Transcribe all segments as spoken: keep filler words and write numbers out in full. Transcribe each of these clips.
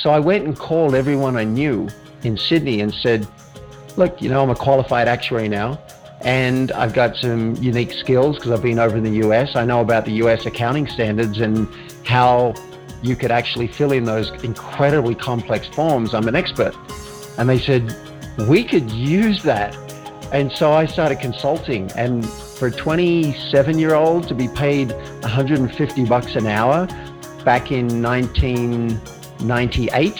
So I went and called everyone I knew in Sydney and said, look, you know, I'm a qualified actuary now, and I've got some unique skills because I've been over in the U S. I know about the U S accounting standards and how you could actually fill in those incredibly complex forms. I'm an expert. And they said, we could use that. And so I started consulting, and for a twenty-seven-year-old to be paid one hundred fifty bucks an hour back in nineteen ninety-eight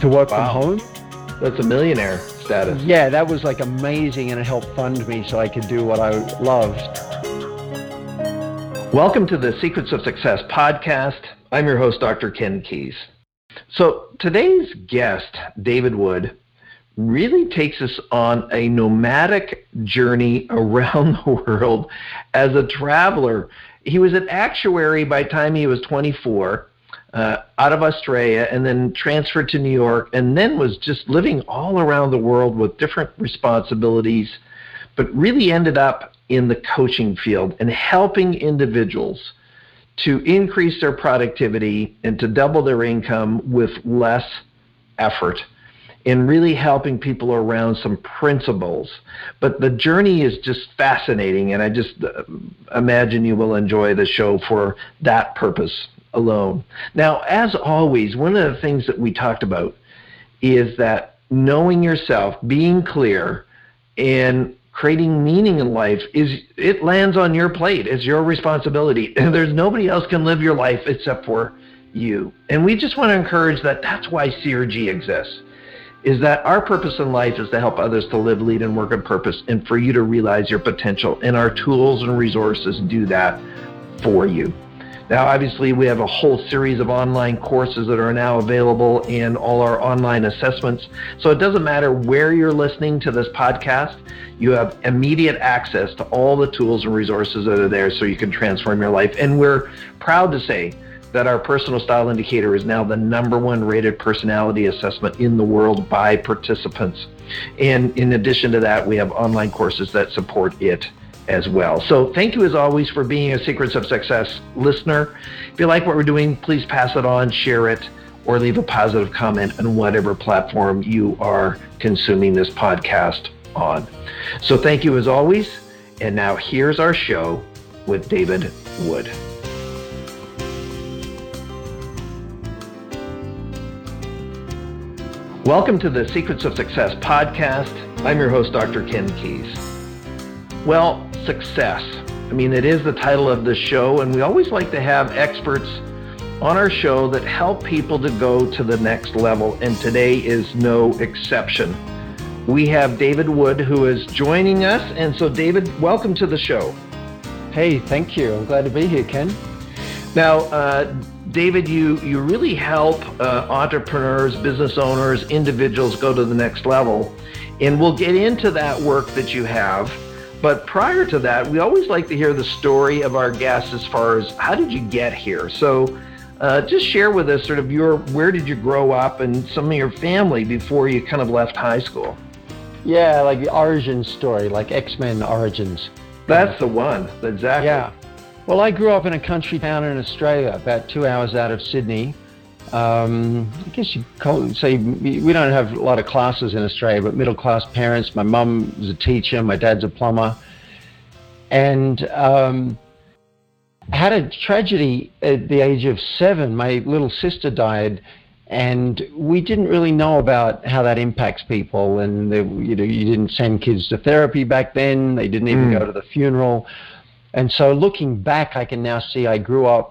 to work wow. from home. That's a millionaire status. Yeah, that was like amazing, and it helped fund me so I could do what I loved. Welcome to the Secrets of Success podcast. I'm your host, Doctor Ken Keys. So today's guest, David Wood, really takes us on a nomadic journey around the world as a traveler. He was an actuary by the time he was twenty-four. Uh, out of Australia, and then transferred to New York, and then was just living all around the world with different responsibilities, but really ended up in the coaching field and helping individuals to increase their productivity and to double their income with less effort, and really helping people around some principles. But the journey is just fascinating, and I just uh, imagine you will enjoy the show for that purpose alone. Now, as always, one of the things that we talked about is that knowing yourself, being clear, and creating meaning in life, is it lands on your plate. It's your responsibility. And there's nobody else can live your life except for you. And we just want to encourage that. That's why C R G exists, is that our purpose in life is to help others to live, lead, and work on purpose, and for you to realize your potential. And our tools and resources do that for you. Now, obviously, we have a whole series of online courses that are now available in all our online assessments. So it doesn't matter where you're listening to this podcast, you have immediate access to all the tools and resources that are there so you can transform your life. And we're proud to say that our personal style indicator is now the number one rated personality assessment in the world by participants. And in addition to that, we have online courses that support it as well. So thank you as always for being a Secrets of Success listener. If you like what we're doing, please pass it on, share it, or leave a positive comment on whatever platform you are consuming this podcast on. So thank you as always. And now here's our show with David Wood. Welcome to the Secrets of Success podcast. I'm your host, Doctor Ken Keys. Well, success. I mean, it is the title of the show, and we always like to have experts on our show that help people to go to the next level, and today is no exception. We have David Wood, who is joining us, and so David, welcome to the show. Hey, thank you. I'm glad to be here, Ken. Now, uh, David, you, you really help uh, entrepreneurs, business owners, individuals go to the next level, and we'll get into that work that you have. But prior to that, we always like to hear the story of our guests as far as how did you get here? So uh, just share with us sort of your, where did you grow up and some of your family before you kind of left high school? Yeah, like the origin story, like X-Men origins. That's the one, exactly. Yeah. Well, I grew up in a country town in Australia, about two hours out of Sydney. Um, I guess you call it, say we don't have a lot of classes in Australia, but middle class parents. My mum is a teacher, my dad's a plumber, and um, had a tragedy at the age of seven. My little sister died, and we didn't really know about how that impacts people. And they, you know, you didn't send kids to therapy back then. They didn't even mm. go to the funeral. And so, looking back, I can now see I grew up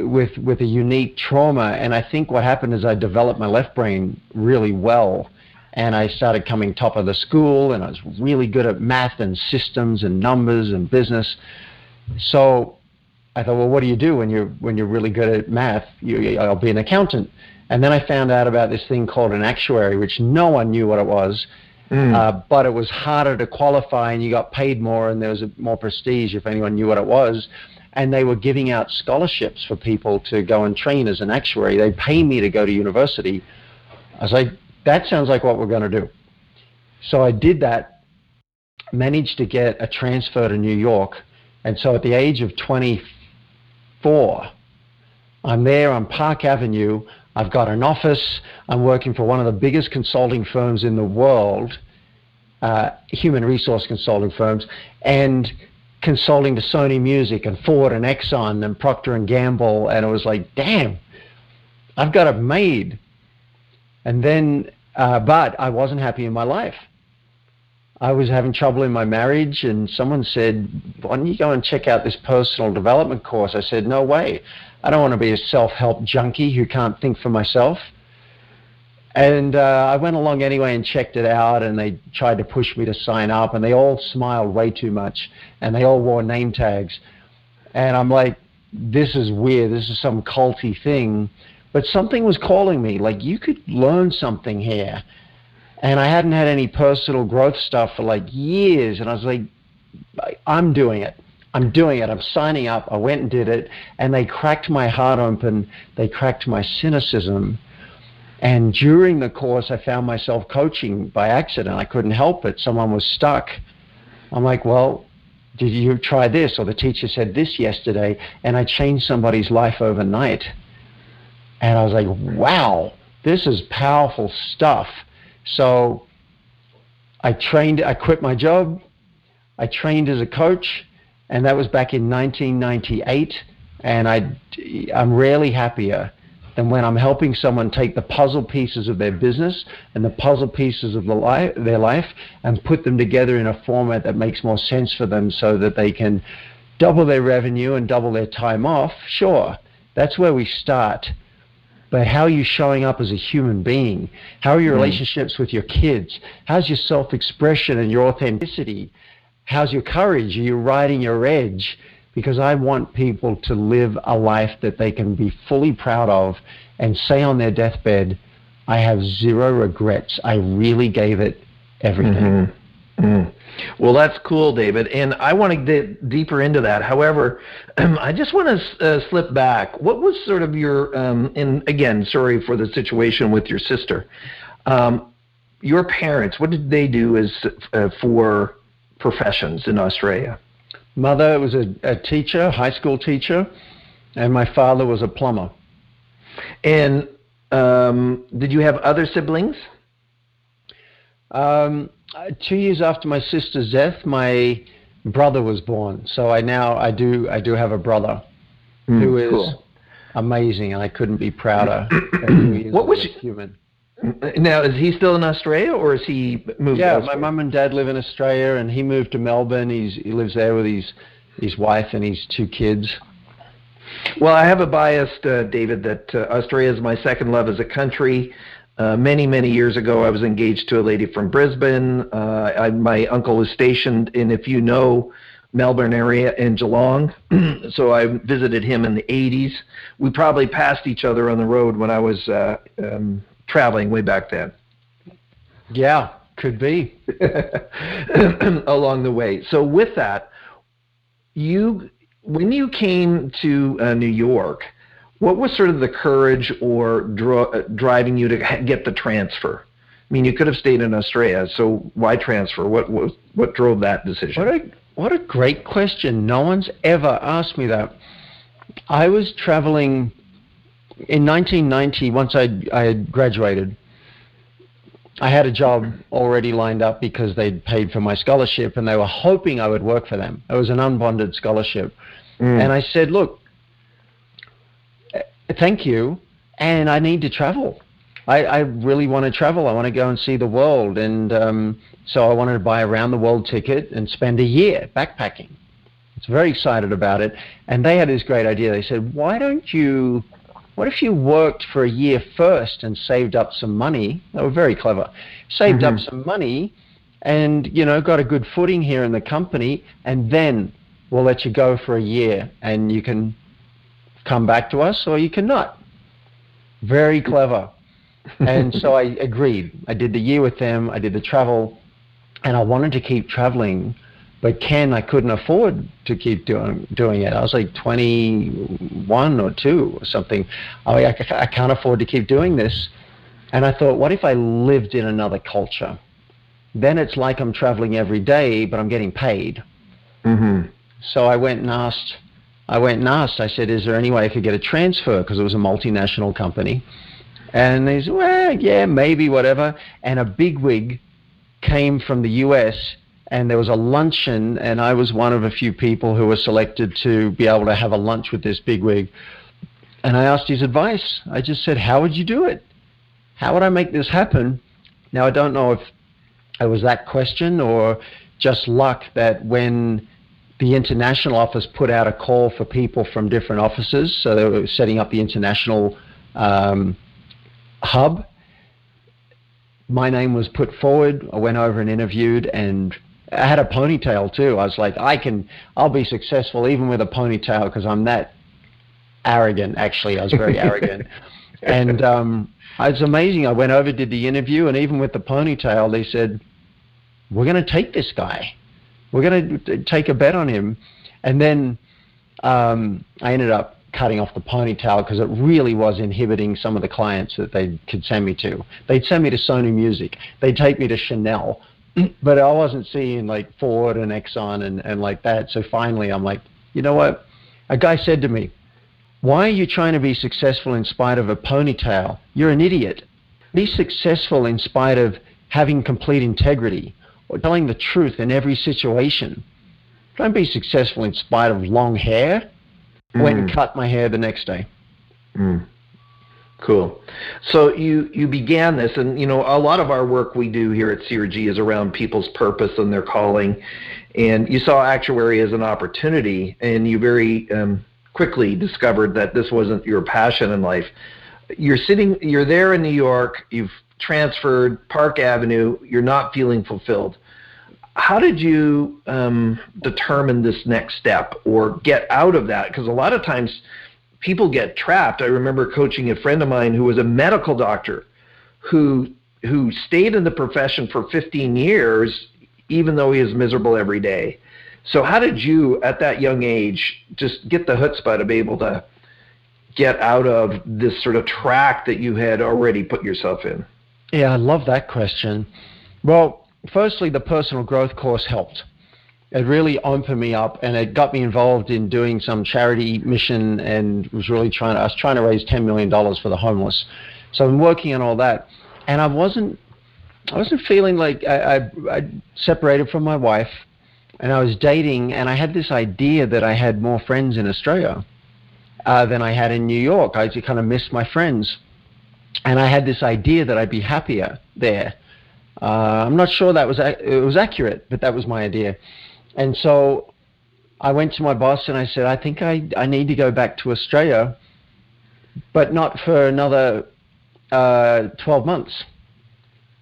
with with a unique trauma, and I think what happened is I developed my left brain really well, and I started coming top of the school, and I was really good at math and systems and numbers and business. So I thought, well, what do you do when you're when you're really good at math? You, I'll be an accountant. And then I found out about this thing called an actuary, which no one knew what it was, mm. uh, but it was harder to qualify, and you got paid more, and there was a, more prestige if anyone knew what it was. And they were giving out scholarships for people to go and train as an actuary. They pay me to go to university. I was like, that sounds like what we're going to do. So I did that, managed to get a transfer to New York. And so at the age of twenty-four, I'm there on Park Avenue. I've got an office. I'm working for one of the biggest consulting firms in the world, uh, human resource consulting firms, and consulting to Sony Music and Ford and Exxon and Procter and Gamble. And it was like, damn, I've got it made. And then, uh, but I wasn't happy in my life. I was having trouble in my marriage, and someone said, why don't you go and check out this personal development course? I said, no way. I don't want to be a self-help junkie who can't think for myself. And uh, I went along anyway and checked it out, and they tried to push me to sign up, and they all smiled way too much, and they all wore name tags. And I'm like, this is weird. This is some culty thing. But something was calling me, like, you could learn something here. And I hadn't had any personal growth stuff for like years, and I was like, I'm doing it. I'm doing it. I'm signing up. I went and did it, and they cracked my heart open. They cracked my cynicism. And during the course, I found myself coaching by accident. I couldn't help it. Someone was stuck. I'm like, well, did you try this? Or the teacher said this yesterday, and I changed somebody's life overnight. And I was like, wow, this is powerful stuff. So I trained, I quit my job, I trained as a coach, and that was back in nineteen ninety-eight, and I, I'm rarely happier than when I'm helping someone take the puzzle pieces of their business and the puzzle pieces of the life, their life, and put them together in a format that makes more sense for them so that they can double their revenue and double their time off. Sure, that's where we start. But how are you showing up as a human being? How are your relationships with your kids? How's your self-expression and your authenticity? How's your courage? Are you riding your edge? Because I want people to live a life that they can be fully proud of and say on their deathbed, I have zero regrets. I really gave it everything. Mm-hmm. Mm. Well, that's cool, David. And I want to get deeper into that. However, I just want to uh, slip back. What was sort of your, um, and again, sorry for the situation with your sister, um, your parents, what did they do as uh, for professions in Australia? Mother was a, a teacher, high school teacher, and my father was a plumber. And um, did you have other siblings? Um Uh, two years after my sister's death, my brother was born. So I now I do I do have a brother mm, who is cool. amazing, and I couldn't be prouder. He is what was a human? Now, is he still in Australia, or has he moved? Yeah, to my mum and dad live in Australia, and he moved to Melbourne. He's he lives there with his his wife and his two kids. Well, I have a bias, uh, David, that uh, Australia is my second love as a country. Uh, many, many years ago, I was engaged to a lady from Brisbane. Uh, I, my uncle was stationed in, if you know, Melbourne area and Geelong. So I visited him in the eighties. We probably passed each other on the road when I was uh, um, traveling way back then. Yeah, could be. Along the way. So with that, you when you came to uh, New York, what was sort of the courage or dro- driving you to get the transfer? I mean, you could have stayed in Australia, so why transfer? What what, what drove that decision? What a, what a great question. No one's ever asked me that. I was traveling in nineteen ninety, once I, I had graduated. I had a job already lined up because they'd paid for my scholarship, and they were hoping I would work for them. It was an unbonded scholarship. Mm. And I said, look, thank you, and I need to travel. I, I really want to travel. I want to go and see the world, and um, so I wanted to buy a round-the-world ticket and spend a year backpacking. I was very excited about it, and they had this great idea. They said, why don't you, what if you worked for a year first and saved up some money? They were very clever. Saved mm-hmm. up some money and, you know, got a good footing here in the company, and then we'll let you go for a year, and you can come back to us, or you cannot. Very clever. And so I agreed. I did the year with them, I did the travel, and I wanted to keep traveling, but Ken, I couldn't afford to keep doing doing it. I was like twenty-one or two or something. I, I can't afford to keep doing this. And I thought, what if I lived in another culture? Then it's like I'm traveling every day, but I'm getting paid. Mm-hmm. So I went and asked I went and asked, I said, is there any way I could get a transfer? Because it was a multinational company. And they said, well, yeah, maybe, whatever. And a bigwig came from the U S, and there was a luncheon, and I was one of a few people who were selected to be able to have a lunch with this bigwig. And I asked his advice. I just said, how would you do it? How would I make this happen? Now, I don't know if it was that question or just luck that when the international office put out a call for people from different offices, so they were setting up the international um, hub, my name was put forward. I went over and interviewed, and I had a ponytail too. I was like, I can, I'll be successful even with a ponytail, because I'm that arrogant. Actually, I was very arrogant. And um, it's amazing. I went over, did the interview, and even with the ponytail, they said, we're going to take this guy. We're going to take a bet on him. And then um, I ended up cutting off the ponytail because it really was inhibiting some of the clients that they could send me to. They'd send me to Sony Music. They'd take me to Chanel. But I wasn't seeing like Ford and Exxon and, and like that. So finally, I'm like, you know what? A guy said to me, why are you trying to be successful in spite of a ponytail? You're an idiot. Be successful in spite of having complete integrity or telling the truth in every situation. Don't be successful in spite of long hair. Mm. I went and cut my hair the next day. Mm. Cool. So you, you began this, and you know, a lot of our work we do here at C R G is around people's purpose and their calling. And you saw actuary as an opportunity, and you very... Um, quickly discovered that this wasn't your passion in life. You're sitting, you're there in New York, you've transferred Park Avenue, you're not feeling fulfilled. How did you um, determine this next step or get out of that? Because a lot of times people get trapped. I remember coaching a friend of mine who was a medical doctor who who stayed in the profession for fifteen years, even though he is miserable every day. So how did you, at that young age, just get the chutzpah to be able to get out of this sort of track that you had already put yourself in? Yeah, I love that question. Well, firstly, the personal growth course helped. It really opened me up, and it got me involved in doing some charity mission, and was really trying to, I was trying to raise ten million dollars for the homeless. So I'm working on all that, and I wasn't, I wasn't feeling like I, I, I separated from my wife. And I was dating, and I had this idea that I had more friends in Australia uh, than I had in New York. I just kind of missed my friends. And I had this idea that I'd be happier there. Uh, I'm not sure that was ac- it was accurate, but that was my idea. And so I went to my boss and I said, I think I, I need to go back to Australia, but not for another uh, twelve months.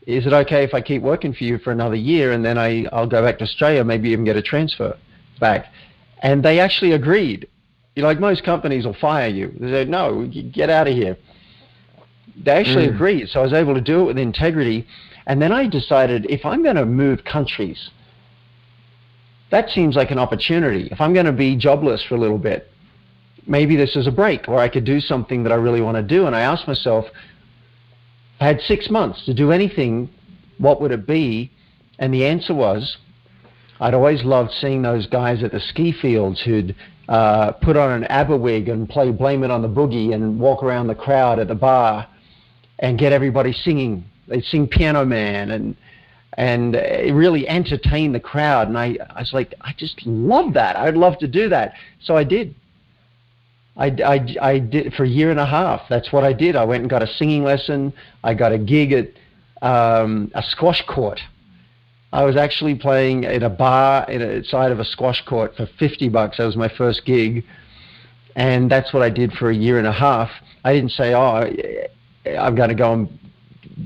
Is it okay if I keep working for you for another year, and then I, I'll go back to Australia, maybe even get a transfer back? And they actually agreed. You know, like most companies will fire you. They said, no, get out of here. They actually mm. agreed. So I was able to do it with integrity. And then I decided, if I'm going to move countries, that seems like an opportunity. If I'm going to be jobless for a little bit, maybe this is a break, or I could do something that I really want to do. And I asked myself, I had six months to do anything, what would it be? And the answer was, I'd always loved seeing those guys at the ski fields who'd uh, put on an ABBA wig and play Blame It on the Boogie and walk around the crowd at the bar and get everybody singing. They'd sing Piano Man and and it really entertained the crowd. And I, I was like, I just love that. I'd love to do that. So I did. I, I, I did for a year and a half. That's what I did. I went and got a singing lesson. I got a gig at um, a squash court. I was actually playing at a bar inside of a squash court for fifty bucks. That was my first gig. And that's what I did for a year and a half. I didn't say, oh, I'm going to go and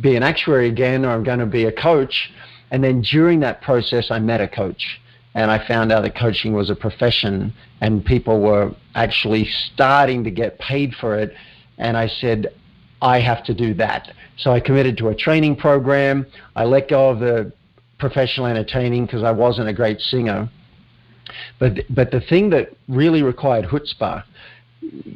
be an actuary again, or I'm going to be a coach. And then during that process, I met a coach. And I found out that coaching was a profession, and people were actually starting to get paid for it. And I said, I have to do that. So I committed to a training program. I let go of the professional entertaining because I wasn't a great singer. But but the thing that really required chutzpah,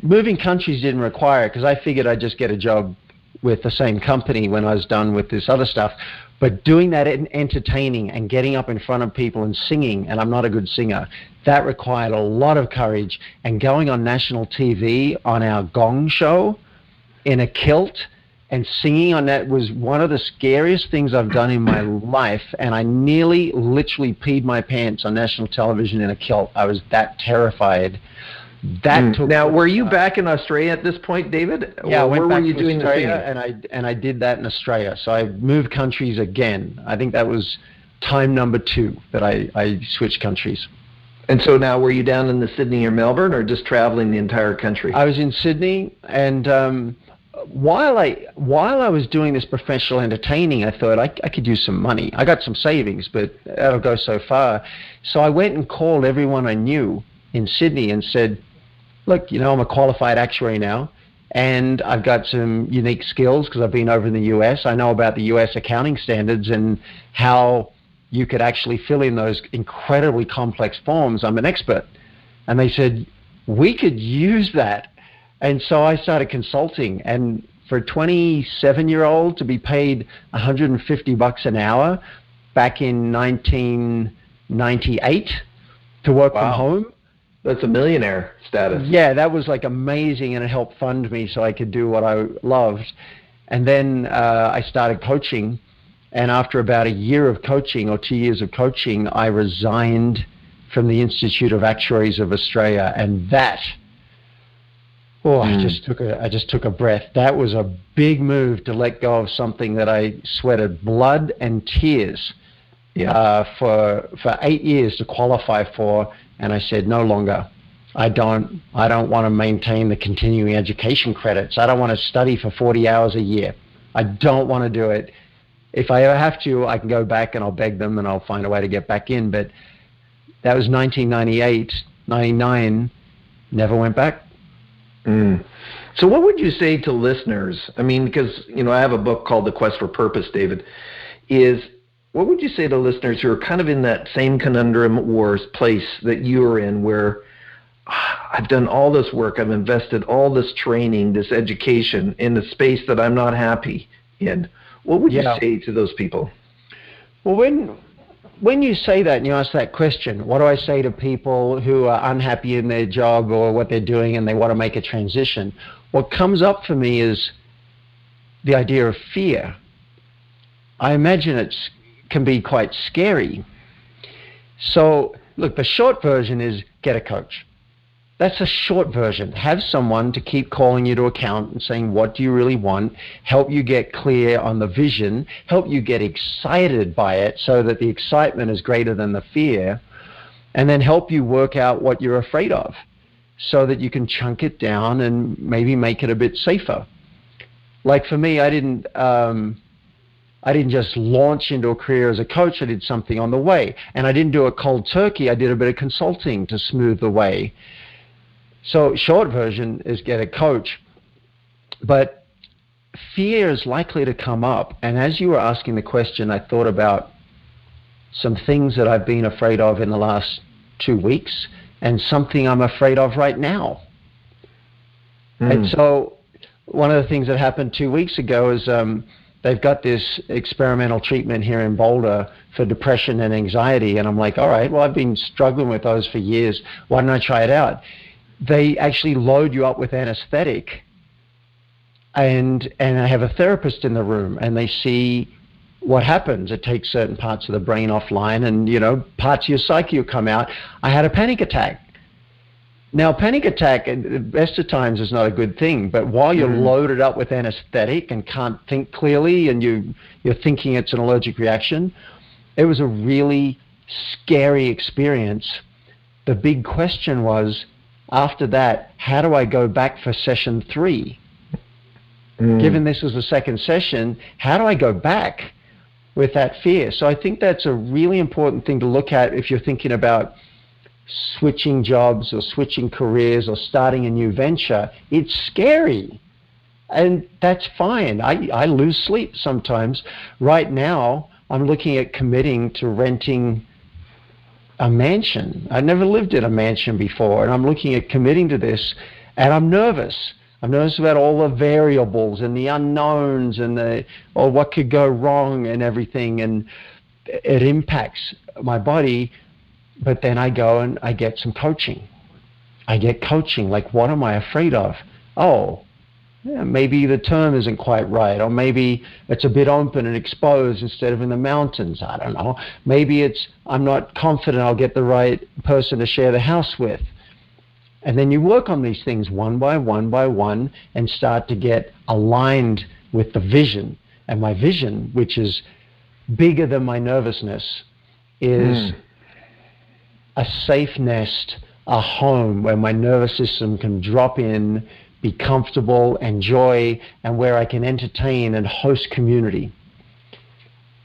moving countries didn't require it because I figured I'd just get a job with the same company when I was done with this other stuff. But doing that and entertaining and getting up in front of people and singing, and I'm not a good singer, that required a lot of courage. And going on national T V on our gong show in a kilt and singing on that was one of the scariest things I've done in my life, and I nearly literally peed my pants on national television in a kilt. I was that terrified. That mm. took now, were you uh, back in Australia at this point, David? Yeah, or I went where back were you to doing Australia, and I, and I did that in Australia. So I moved countries again. I think that was time number two that I, I switched countries. And so now, were you down in the Sydney or Melbourne, or just traveling the entire country? I was in Sydney, and um, while I while I was doing this professional entertaining, I thought I, I could use some money. I got some savings, but that'll go so far. So I went and called everyone I knew in Sydney and said, look, you know, I'm a qualified actuary now, and I've got some unique skills because I've been over in the U S. I know about the U S accounting standards and how you could actually fill in those incredibly complex forms. I'm an expert. And they said, we could use that. And so I started consulting. And for a twenty-seven-year-old to be paid one hundred fifty bucks an hour back in nineteen ninety-eight to work wow. from home. That's a millionaire status. Yeah, that was like amazing, and it helped fund me so I could do what I loved. And then uh, I started coaching. And after about a year of coaching or two years of coaching, I resigned from the Institute of Actuaries of Australia. And that, oh, mm. I just took a, I just took a breath. That was a big move to let go of something that I sweated blood and tears yeah. uh, for for eight years to qualify for. And I said, no longer. I don't, I don't want to maintain the continuing education credits. I don't want to study for forty hours a year. I don't want to do it. If I ever have to, I can go back and I'll beg them and I'll find a way to get back in. But that was nineteen ninety-eight, ninety-nine, never went back. Mm. So what would you say to listeners? I mean, because, you know, I have a book called The Quest for Purpose, David, is what would you say to listeners who are kind of in that same conundrum or place that you are in, where ah, I've done all this work, I've invested all this training, this education in a space that I'm not happy in? What would you yeah. say to those people? Well, when when you say that and you ask that question, what do I say to people who are unhappy in their job or what they're doing and they want to make a transition? What comes up for me is the idea of fear. I imagine it can be quite scary. So, look, the short version is get a coach. That's a short version. Have someone to keep calling you to account and saying, what do you really want? Help you get clear on the vision, help you get excited by it so that the excitement is greater than the fear, and then help you work out what you're afraid of so that you can chunk it down and maybe make it a bit safer. Like for me, I didn't, um, I didn't just launch into a career as a coach. I did something on the way, and I didn't do it cold turkey. I did a bit of consulting to smooth the way. So short version is get a coach, but fear is likely to come up. And as you were asking the question, I thought about some things that I've been afraid of in the last two weeks and something I'm afraid of right now. Mm. And so one of the things that happened two weeks ago is um, they've got this experimental treatment here in Boulder for depression and anxiety. And I'm like, all right, well, I've been struggling with those for years. Why don't I try it out? They actually load you up with anesthetic, and and I have a therapist in the room, and they see what happens. It takes certain parts of the brain offline, and, you know, parts of your psyche will come out. I had a panic attack. Now, panic attack, at the best of times, is not a good thing, but while you're mm-hmm. loaded up with anesthetic and can't think clearly, and you, you're thinking it's an allergic reaction, it was a really scary experience. The big question was, after that, how do I go back for session three? Mm. Given this was the second session, how do I go back with that fear? So I think that's a really important thing to look at if you're thinking about switching jobs or switching careers or starting a new venture. It's scary, and that's fine. I, I lose sleep sometimes. Right now, I'm looking at committing to renting a mansion. I never lived in a mansion before, and I'm looking at committing to this, and I'm nervous. I'm nervous about all the variables and the unknowns and the, or what could go wrong and everything, and it impacts my body. But then I go and I get some coaching. I get coaching, like, what am I afraid of? Oh, yeah, maybe the term isn't quite right, or maybe it's a bit open and exposed instead of in the mountains. I don't know. Maybe it's I'm not confident I'll get the right person to share the house with. And then you work on these things one by one by one and start to get aligned with the vision. And my vision, which is bigger than my nervousness, is mm. a safe nest, a home where my nervous system can drop in, be comfortable, enjoy, and where I can entertain and host community.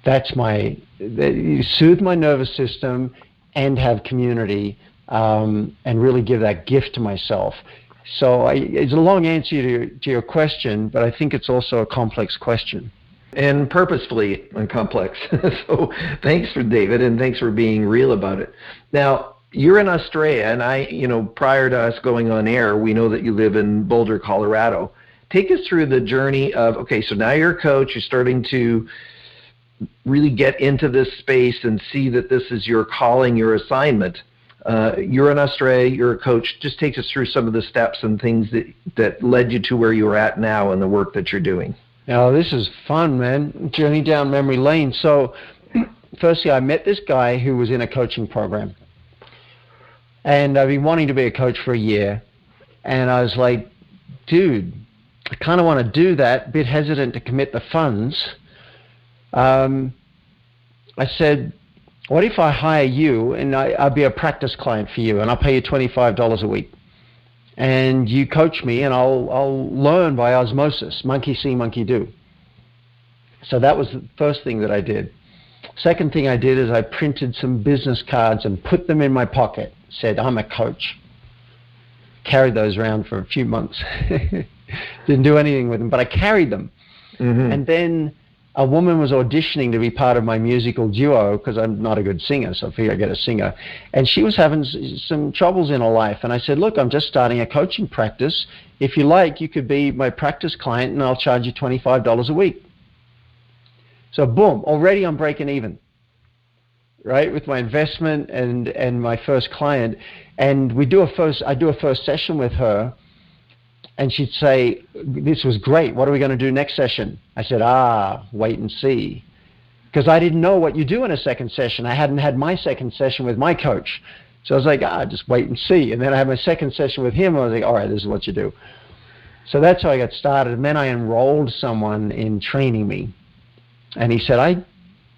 That's my, you soothe my nervous system and have community, um, and really give that gift to myself. So I, it's a long answer to your, to your question, but I think it's also a complex question. And purposefully complex. So thanks for David, and thanks for being real about it. Now, you're in Australia, and I, you know, prior to us going on air, we know that you live in Boulder, Colorado. Take us through the journey of, okay, so now you're a coach, you're starting to really get into this space and see that this is your calling, your assignment. Uh, you're in Australia, you're a coach. Just take us through some of the steps and things that, that led you to where you're at now and the work that you're doing. Now, this is fun, man. Journey down memory lane. So, firstly, I met this guy who was in a coaching program. And I've been wanting to be a coach for a year. And I was like, dude, I kind of want to do that. Bit hesitant to commit the funds. Um, I said, what if I hire you and I, I'll be a practice client for you and I'll pay you twenty-five dollars a week? And you coach me, and I'll I'll learn by osmosis, monkey see, monkey do. So that was the first thing that I did. Second thing I did is I printed some business cards and put them in my pocket, said, I'm a coach. Carried those around for a few months. Didn't do anything with them, but I carried them. Mm-hmm. And then a woman was auditioning to be part of my musical duo, because I'm not a good singer, so I figured I'd get a singer. And she was having some troubles in her life. And I said, look, I'm just starting a coaching practice. If you like, you could be my practice client, and I'll charge you twenty-five dollars a week. So boom, already I'm breaking even, right, with my investment and, and my first client. And we do a first, I do a first session with her. And she'd say, this was great. What are we going to do next session? I said, ah, wait and see. Because I didn't know what you do in a second session. I hadn't had my second session with my coach. So I was like, ah, just wait and see. And then I had my second session with him. I was like, all right, this is what you do. So that's how I got started. And then I enrolled someone in training me. And he said, I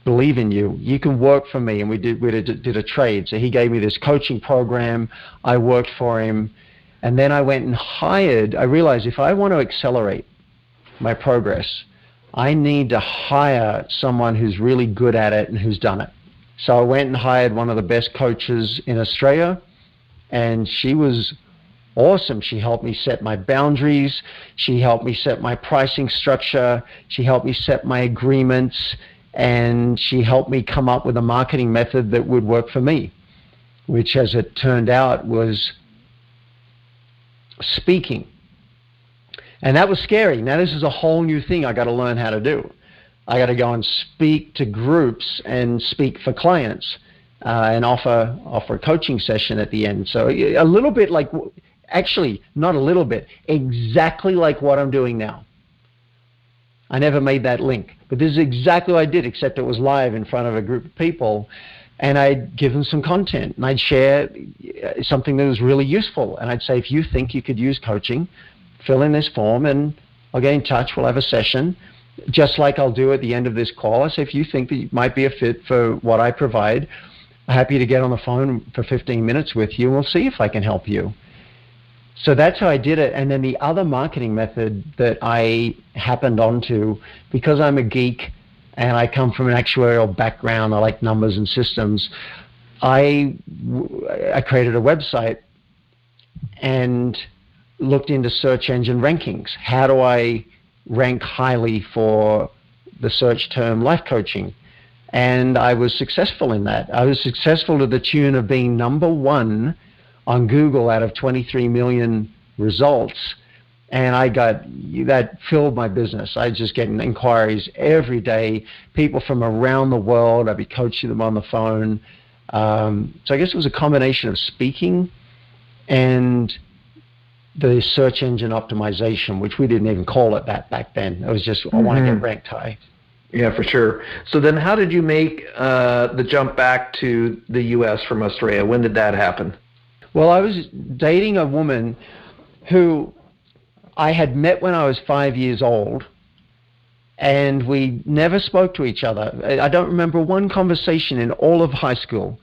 believe in you. You can work for me. And we did, we did, did a trade. So he gave me this coaching program. I worked for him. And then I went and hired, I realized if I want to accelerate my progress, I need to hire someone who's really good at it and who's done it. So I went and hired one of the best coaches in Australia, and she was awesome. She helped me set my boundaries. She helped me set my pricing structure. She helped me set my agreements, and she helped me come up with a marketing method that would work for me, which as it turned out was speaking. And that was scary. Now this is a whole new thing I got to learn how to do. I got to go and speak to groups and speak for clients uh, and offer offer a coaching session at the end. So a little bit like, actually not a little bit, exactly like what I'm doing now. I never made that link, but this is exactly what I did, except it was live in front of a group of people. And I'd give them some content, and I'd share something that was really useful. And I'd say, if you think you could use coaching, fill in this form, and I'll get in touch. We'll have a session, just like I'll do at the end of this call. I say, if you think that you might be a fit for what I provide, I'm happy to get on the phone for fifteen minutes with you, and we'll see if I can help you. So that's how I did it. And then the other marketing method that I happened onto, because I'm a geek, and I come from an actuarial background, I like numbers and systems, I, I created a website and looked into search engine rankings. How do I rank highly for the search term life coaching? And I was successful in that. I was successful to the tune of being number one on Google out of twenty-three million results. And I got, that filled my business. I was just getting inquiries every day, people from around the world. I'd be coaching them on the phone. Um, so I guess it was a combination of speaking and the search engine optimization, which we didn't even call it that back then. It was just, mm-hmm. I want to get ranked high. Yeah, for sure. So then how did you make uh, the jump back to the U S from Australia? When did that happen? Well, I was dating a woman who I had met when I was five years old, and we never spoke to each other. I don't remember one conversation in all of high school.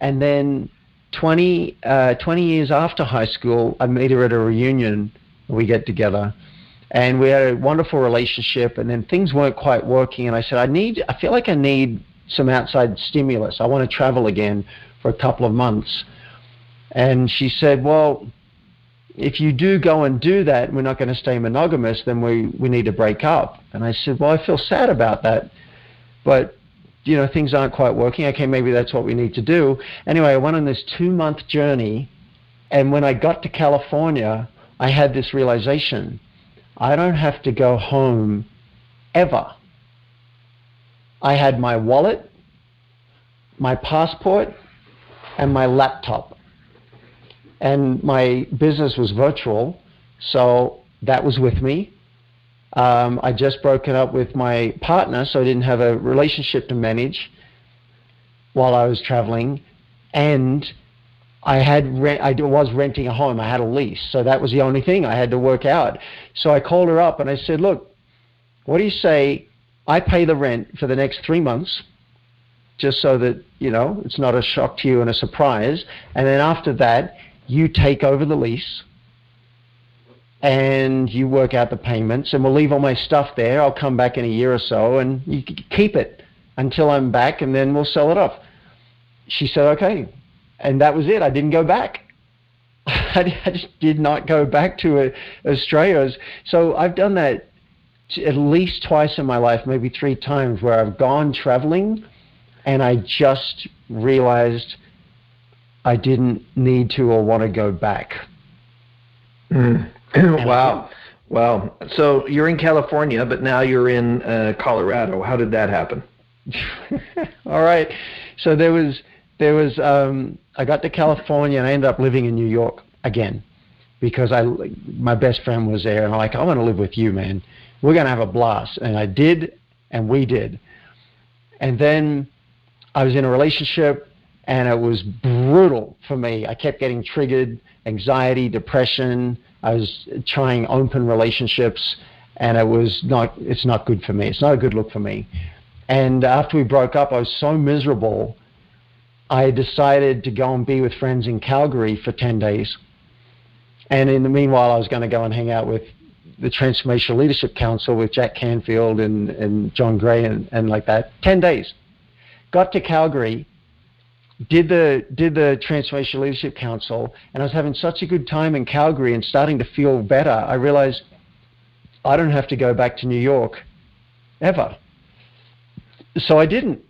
And then twenty, uh, twenty years after high school, I met her at a reunion. We get together, and we had a wonderful relationship, and then things weren't quite working. And I said, I need, I feel like I need some outside stimulus. I want to travel again for a couple of months. And she said, well, if you do go and do that, we're not going to stay monogamous, then we, we need to break up. And I said, well, I feel sad about that, but you know, things aren't quite working. Okay, maybe that's what we need to do. Anyway, I went on this two-month journey, and when I got to California, I had this realization. I don't have to go home ever. I had my wallet, my passport, and my laptop. And my business was virtual, so that was with me. Um, I just broken up with my partner, so I didn't have a relationship to manage while I was traveling, and I had re- I was renting a home. I had a lease, so that was the only thing I had to work out. So I called her up and I said, look, what do you say I pay the rent for the next three months, just so that, you know, it's not a shock to you and a surprise, and then after that, you take over the lease, and you work out the payments, and we'll leave all my stuff there. I'll come back in a year or so, and you keep it until I'm back, and then we'll sell it off. She said, okay. And that was it. I didn't go back. I just did not go back to Australia. So I've done that at least twice in my life, maybe three times, where I've gone traveling, and I just realized I didn't need to or want to go back. Mm. Wow. Wow. So you're in California, but now you're in uh, Colorado. How did that happen? All right. So there was, there was, um, I got to California, and I ended up living in New York again, because I, my best friend was there, and I'm like, I want to live with you, man. We're going to have a blast. And I did, and we did. And then I was in a relationship, and it was brutal for me. I kept getting triggered, anxiety, depression. I was trying open relationships, and it was not, it's not good for me. It's not a good look for me. And after we broke up, I was so miserable, I decided to go and be with friends in Calgary for ten days. And in the meanwhile, I was going to go and hang out with the Transformational Leadership Council with Jack Canfield and, and John Gray and, and like that. ten days. Got to Calgary, did the did the Transformational Leadership Council, and I was having such a good time in Calgary and starting to feel better. I realized I don't have to go back to New York ever. So I didn't.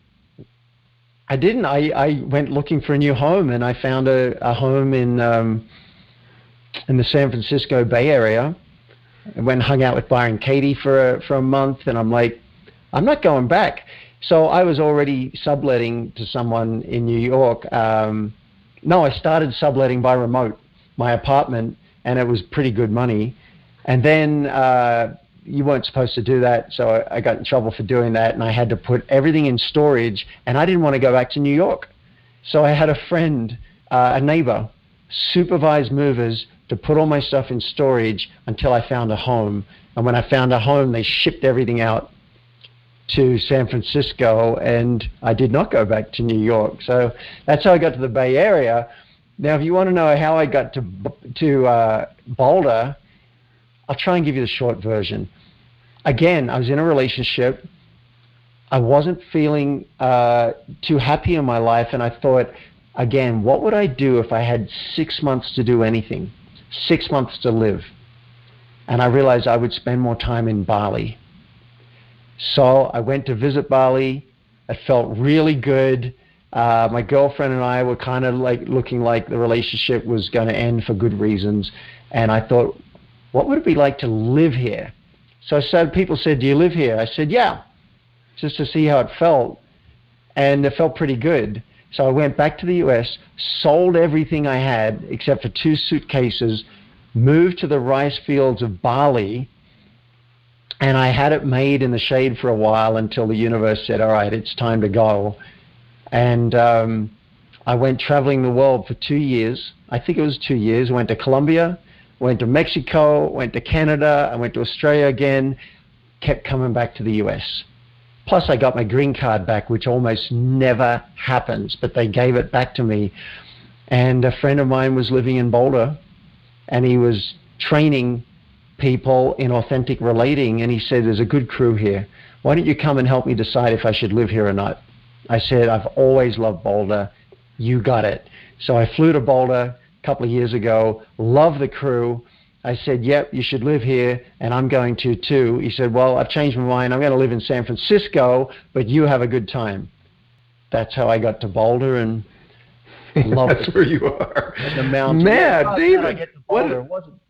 I didn't. I, I went looking for a new home, and I found a, a home in um, in the San Francisco Bay Area. I went and hung out with Byron Katie for a, for a month, and I'm like, I'm not going back. So I was already subletting to someone in New York. Um, no, I started subletting by remote my apartment, and it was pretty good money. And then uh, you weren't supposed to do that, so I got in trouble for doing that, and I had to put everything in storage, and I didn't want to go back to New York. So I had a friend, uh, a neighbor, supervise movers to put all my stuff in storage until I found a home. And when I found a home, they shipped everything out to San Francisco, and I did not go back to New York. So that's how I got to the Bay Area. Now, if you want to know how I got to to uh, Boulder, I'll try and give you the short version. Again, I was in a relationship. I wasn't feeling uh, too happy in my life, and I thought, again, what would I do if I had six months to do anything, six months to live? And I realized I would spend more time in Bali. So I went to visit Bali. It felt really good. Uh, my girlfriend and I were kind of like looking like the relationship was going to end for good reasons. And I thought, what would it be like to live here? So I said, people said, do you live here? I said, yeah, just to see how it felt. And it felt pretty good. So I went back to the U S, sold everything I had except for two suitcases, moved to the rice fields of Bali, and I had it made in the shade for a while until the universe said, all right, it's time to go. And um, I went traveling the world for two years. I think it was two years. Went to Colombia, went to Mexico, went to Canada, I went to Australia again, kept coming back to the U S. Plus, I got my green card back, which almost never happens, but they gave it back to me. And a friend of mine was living in Boulder, and he was training people in authentic relating, and he said, there's a good crew here. Why don't you come and help me decide if I should live here or not? I said, I've always loved Boulder. You got it. So I flew to Boulder a couple of years ago, loved the crew. I said, yep, you should live here, and I'm going to too. He said, well, I've changed my mind. I'm going to live in San Francisco, but you have a good time. That's how I got to Boulder, and love That's it. Where you are. The mountains. Man, oh, David, what a,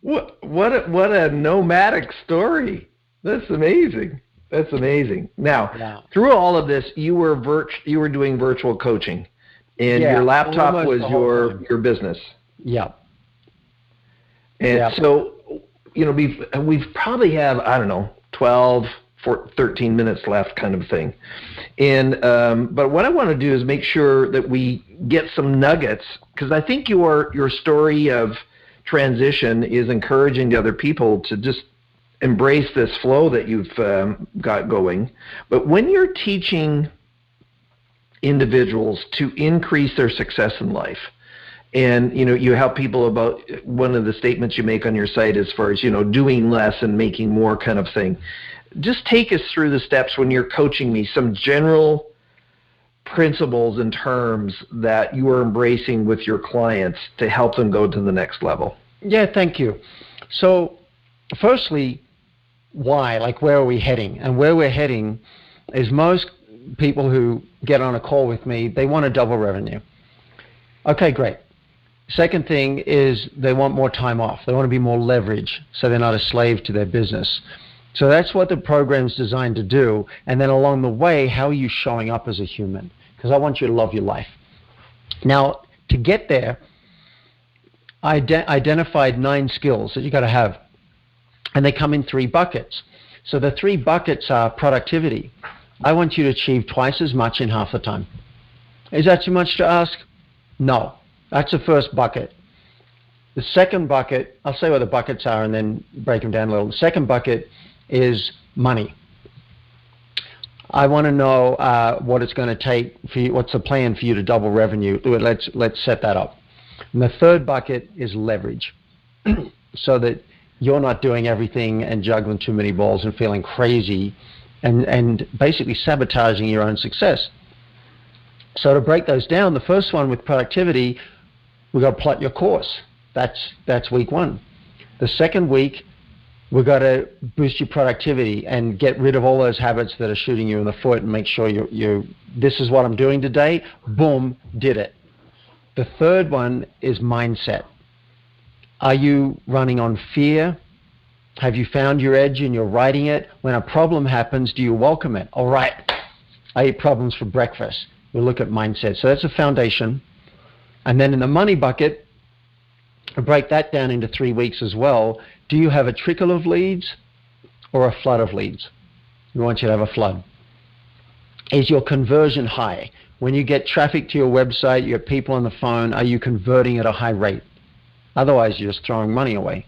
what, what, a, what a nomadic story. That's amazing. That's amazing. Now, yeah. Through all of this, you were virt- you were doing virtual coaching, and yeah, your laptop was your, your business. Yeah. And yeah. So, you know, we've, we've probably have, I don't know, twelve, fourteen, thirteen minutes left kind of thing. And, um, but what I want to do is make sure that we get some nuggets, because I think your, your story of transition is encouraging the other people to just embrace this flow that you've um, got going. But when you're teaching individuals to increase their success in life, and, you know, you help people about one of the statements you make on your site as far as, you know, doing less and making more kind of thing. Just take us through the steps when you're coaching me, some general principles and terms that you are embracing with your clients to help them go to the next level. Yeah, thank you. So firstly, why? Like, where are we heading? And where we're heading is most people who get on a call with me, they want to double revenue. Okay, great. Second thing is they want more time off. They want to be more leveraged, so they're not a slave to their business. So that's what the program's designed to do. And then along the way, how are you showing up as a human? Because I want you to love your life. Now, to get there, I de- identified nine skills that you got to have. And they come in three buckets. So the three buckets are productivity. I want you to achieve twice as much in half the time. Is that too much to ask? No. That's the first bucket. The second bucket, I'll say what the buckets are and then break them down a little. The second bucket is money. I want to know uh, what it's going to take for you, what's the plan for you to double revenue. Let's let's set that up. And the third bucket is leverage, so that you're not doing everything and juggling too many balls and feeling crazy and, and basically sabotaging your own success. So to break those down, the first one with productivity, we've got to plot your course. That's that's week one. The second week, we've got to boost your productivity and get rid of all those habits that are shooting you in the foot and make sure you you this is what I'm doing today. Boom, did it. The third one is mindset. Are you running on fear? Have you found your edge and you're riding it? When a problem happens, do you welcome it? All right, I eat problems for breakfast. We look at mindset. So that's a foundation. And then in the money bucket, I break that down into three weeks as well. Do you have a trickle of leads or a flood of leads? We want you to have a flood. Is your conversion high? When you get traffic to your website, you have people on the phone, are you converting at a high rate? Otherwise, you're just throwing money away.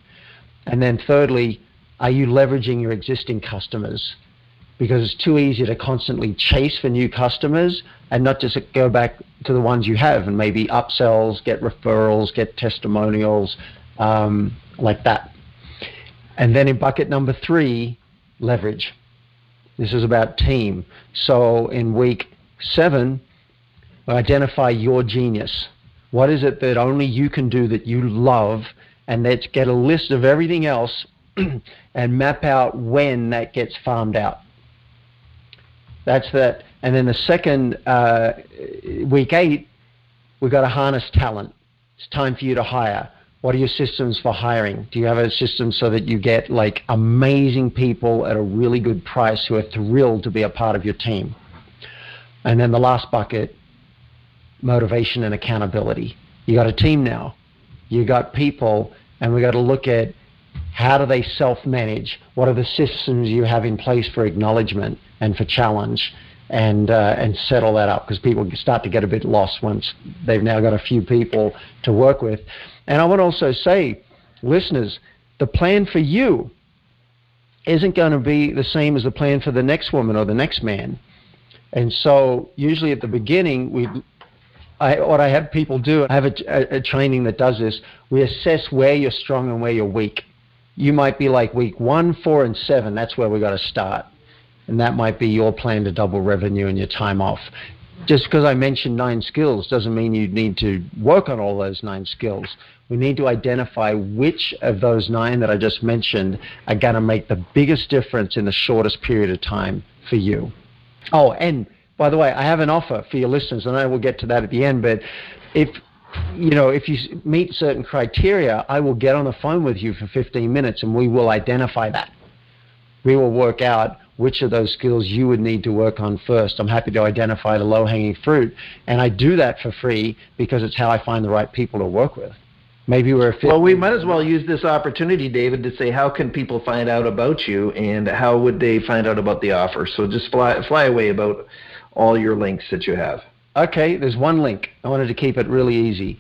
And then thirdly, are you leveraging your existing customers? Because it's too easy to constantly chase for new customers and not just go back to the ones you have and maybe upsells, get referrals, get testimonials, um, like that. And then in bucket number three, leverage. This is about team. So in week seven, identify your genius. What is it that only you can do that you love? And let's get a list of everything else and map out when that gets farmed out. That's that. And then the second, uh, week eight, we've got to harness talent. It's time for you to hire. What are your systems for hiring? Do you have a system so that you get like amazing people at a really good price who are thrilled to be a part of your team? And then the last bucket, motivation and accountability. You got a team now. You got people and we got to look at how do they self-manage? What are the systems you have in place for acknowledgement and for challenge? And uh, and settle that up, because people start to get a bit lost once they've now got a few people to work with. And I would also say, listeners, the plan for you isn't going to be the same as the plan for the next woman or the next man. And so usually at the beginning, we, I, what I have people do, I have a, a, a training that does this, we assess where you're strong and where you're weak. You might be like week one, four, and seven, that's where we got to start. And that might be your plan to double revenue and your time off. Just because I mentioned nine skills doesn't mean you need to work on all those nine skills. We need to identify which of those nine that I just mentioned are going to make the biggest difference in the shortest period of time for you. Oh, and by the way, I have an offer for your listeners, and I will get to that at the end, but if you know, if you meet certain criteria, I will get on the phone with you for fifteen minutes and we will identify that. We will work out which of those skills you would need to work on first. I'm happy to identify the low-hanging fruit, and I do that for free because it's how I find the right people to work with. Maybe we're a fit. Well, we might as well use this opportunity, David, to say how can people find out about you and how would they find out about the offer? So just fly, fly away about all your links that you have. Okay, there's one link. I wanted to keep it really easy.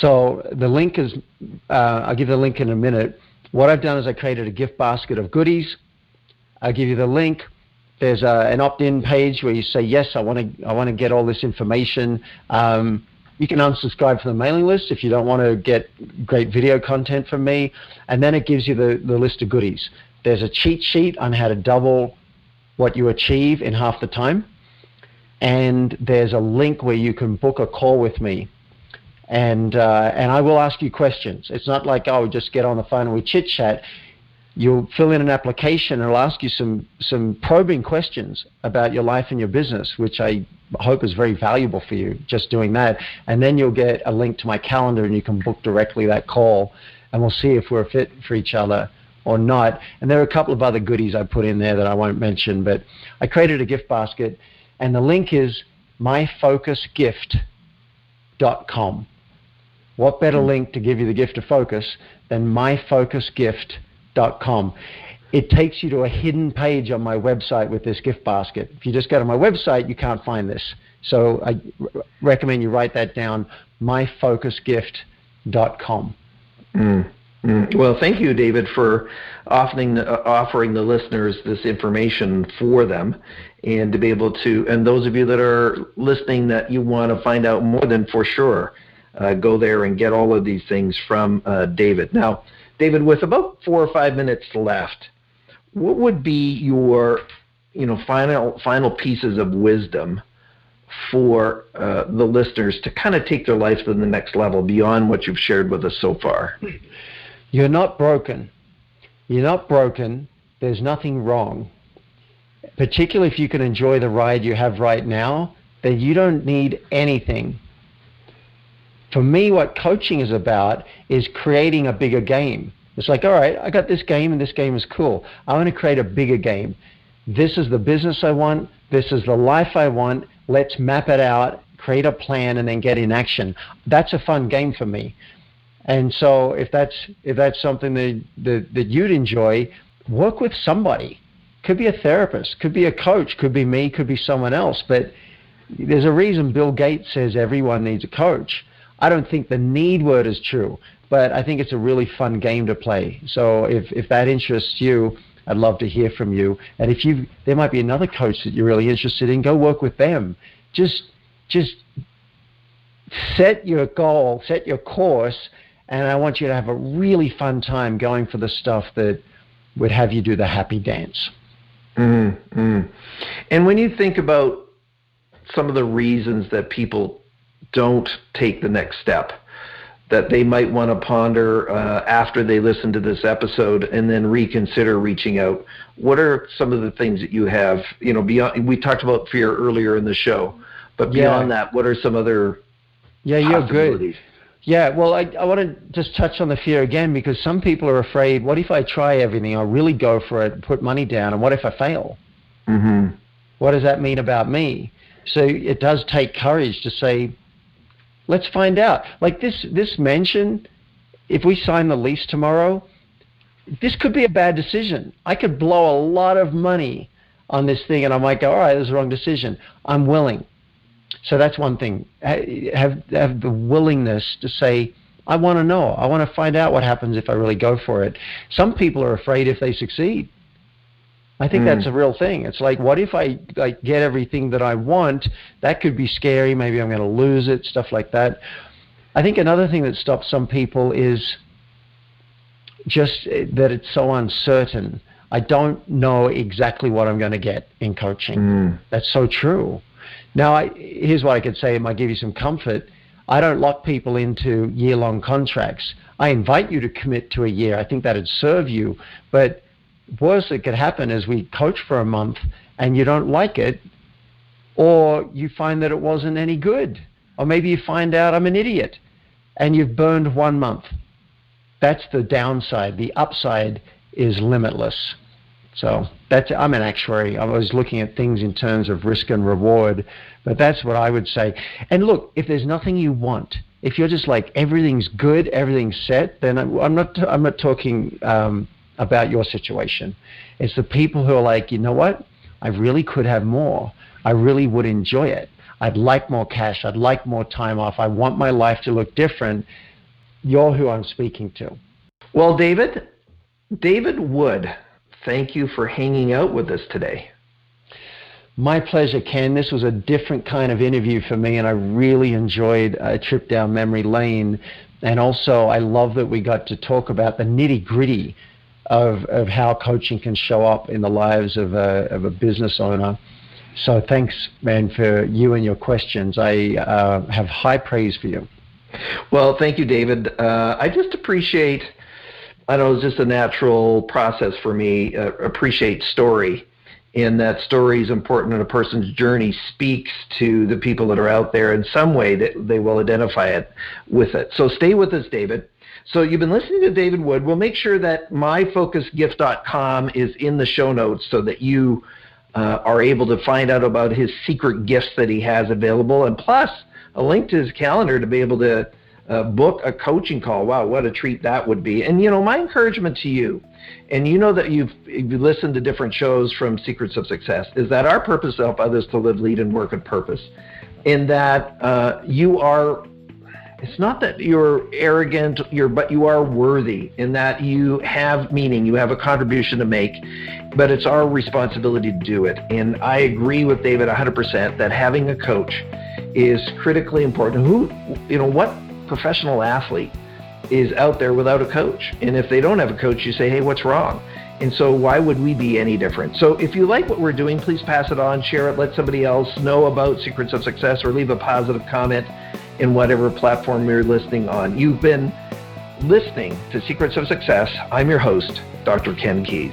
So the link is, uh, I'll give the link in a minute. What I've done is I created a gift basket of goodies. I'll give you the link. There's a, an opt-in page where you say, yes, I want to I want to get all this information. Um, you can unsubscribe from the mailing list if you don't want to get great video content from me. And then it gives you the, the list of goodies. There's a cheat sheet on how to double what you achieve in half the time. And there's a link where you can book a call with me. And, uh, and I will ask you questions. It's not like, oh, just get on the phone and we chit-chat. You'll fill in an application and it'll ask you some, some probing questions about your life and your business, which I hope is very valuable for you, just doing that. And then you'll get a link to my calendar and you can book directly that call and we'll see if we're a fit for each other or not. And there are a couple of other goodies I put in there that I won't mention, but I created a gift basket and the link is my focus gift dot com. What better link to give you the gift of focus than my focus gift dot com? It takes you to a hidden page on my website with this gift basket. If you just go to my website, you can't find this. So I r- recommend you write that down, my focus gift dot com. Mm. Mm. Well, thank you, David, for offering the, uh, offering the listeners this information for them and to be able to, and those of you that are listening that you want to find out more than for sure, uh, go there and get all of these things from uh, David. Now, David, with about four or five minutes left, what would be your, you know, final final pieces of wisdom for uh, the listeners to kind of take their life to the next level beyond what you've shared with us so far? You're not broken. You're not broken. There's nothing wrong. Particularly if you can enjoy the ride you have right now, then you don't need anything. For me, what coaching is about is creating a bigger game. It's like, all right, I got this game and this game is cool. I want to create a bigger game. This is the business I want. This is the life I want. Let's map it out, create a plan, and then get in action. That's a fun game for me. And so if that's if that's something that that, that you'd enjoy, work with somebody. Could be a therapist, could be a coach, could be me, could be someone else. But there's a reason Bill Gates says everyone needs a coach. I don't think the need word is true, but I think it's a really fun game to play. So if, if that interests you, I'd love to hear from you. And if you, there might be another coach that you're really interested in, go work with them. Just just set your goal, set your course, and I want you to have a really fun time going for the stuff that would have you do the happy dance. Mm-hmm. And when you think about some of the reasons that people don't take the next step, that they might want to ponder uh, after they listen to this episode and then reconsider reaching out, what are some of the things that you have, you know, beyond, we talked about fear earlier in the show, but beyond yeah. that, what are some other yeah, you're good. Yeah, well, I, I want to just touch on the fear again, because some people are afraid, what if I try everything? I'll really go for it, put money down, and what if I fail? Mm-hmm. What does that mean about me? So it does take courage to say, let's find out. Like this, this mention if we sign the lease tomorrow, this could be a bad decision. I could blow a lot of money on this thing, and I might go, all right, this is the wrong decision. I'm willing. So that's one thing. Have have the willingness to say, I want to know. I want to find out what happens if I really go for it. Some people are afraid if they succeed. I think mm. that's a real thing. It's like, what if I like get everything that I want? That could be scary. Maybe I'm going to lose it, stuff like that. I think another thing that stops some people is just that it's so uncertain. I don't know exactly what I'm going to get in coaching. Mm. That's so true. Now, I, here's what I could say. It might give you some comfort. I don't lock people into year-long contracts. I invite you to commit to a year. I think that would serve you. But worst that could happen is we coach for a month and you don't like it, or you find that it wasn't any good, or maybe you find out I'm an idiot and you've burned one month. That's the downside. The upside is limitless. So that's, I'm an actuary. I was looking at things in terms of risk and reward, but that's what I would say. And look, if there's nothing you want, if you're just like everything's good, everything's set, then I'm, I'm not. I'm not talking um, about your situation. It's the people who are like, you know what? I really could have more. I really would enjoy it. I'd like more cash. I'd like more time off. I want my life to look different. You're who I'm speaking to. Well, David, David Wood, thank you for hanging out with us today. My pleasure, Ken. This was a different kind of interview for me, and I really enjoyed a trip down memory lane. And also, I love that we got to talk about the nitty-gritty of, of how coaching can show up in the lives of a, of a business owner. So thanks, man, for you and your questions. I uh, have high praise for you. Well, thank you, David. Uh, I just appreciate... I don't know, it's just a natural process for me, uh, appreciate story, and that story is important in a person's journey, speaks to the people that are out there in some way that they will identify it with it. So stay with us, David. So you've been listening to David Wood. We'll make sure that my focus gift dot com is in the show notes so that you uh, are able to find out about his secret gifts that he has available, and plus a link to his calendar to be able to Uh, book a coaching call. Wow, what a treat that would be. And, you know, my encouragement to you, and you know that you've, you've listened to different shows from Secrets of Success, is that our purpose is to help others to live, lead, and work with purpose. In that uh, you are, it's not that you're arrogant, you're, but you are worthy in that you have meaning, you have a contribution to make, but it's our responsibility to do it. And I agree with David one hundred percent that having a coach is critically important. Who, you know, what professional athlete is out there without a coach? And if they don't have a coach, you say, hey, what's wrong? And so why would we be any different? So if you like what we're doing, please pass it on, share it, let somebody else know about Secrets of Success, or leave a positive comment in whatever platform you're listening on. You've been listening to Secrets of Success. I'm your host, Doctor Ken Keys.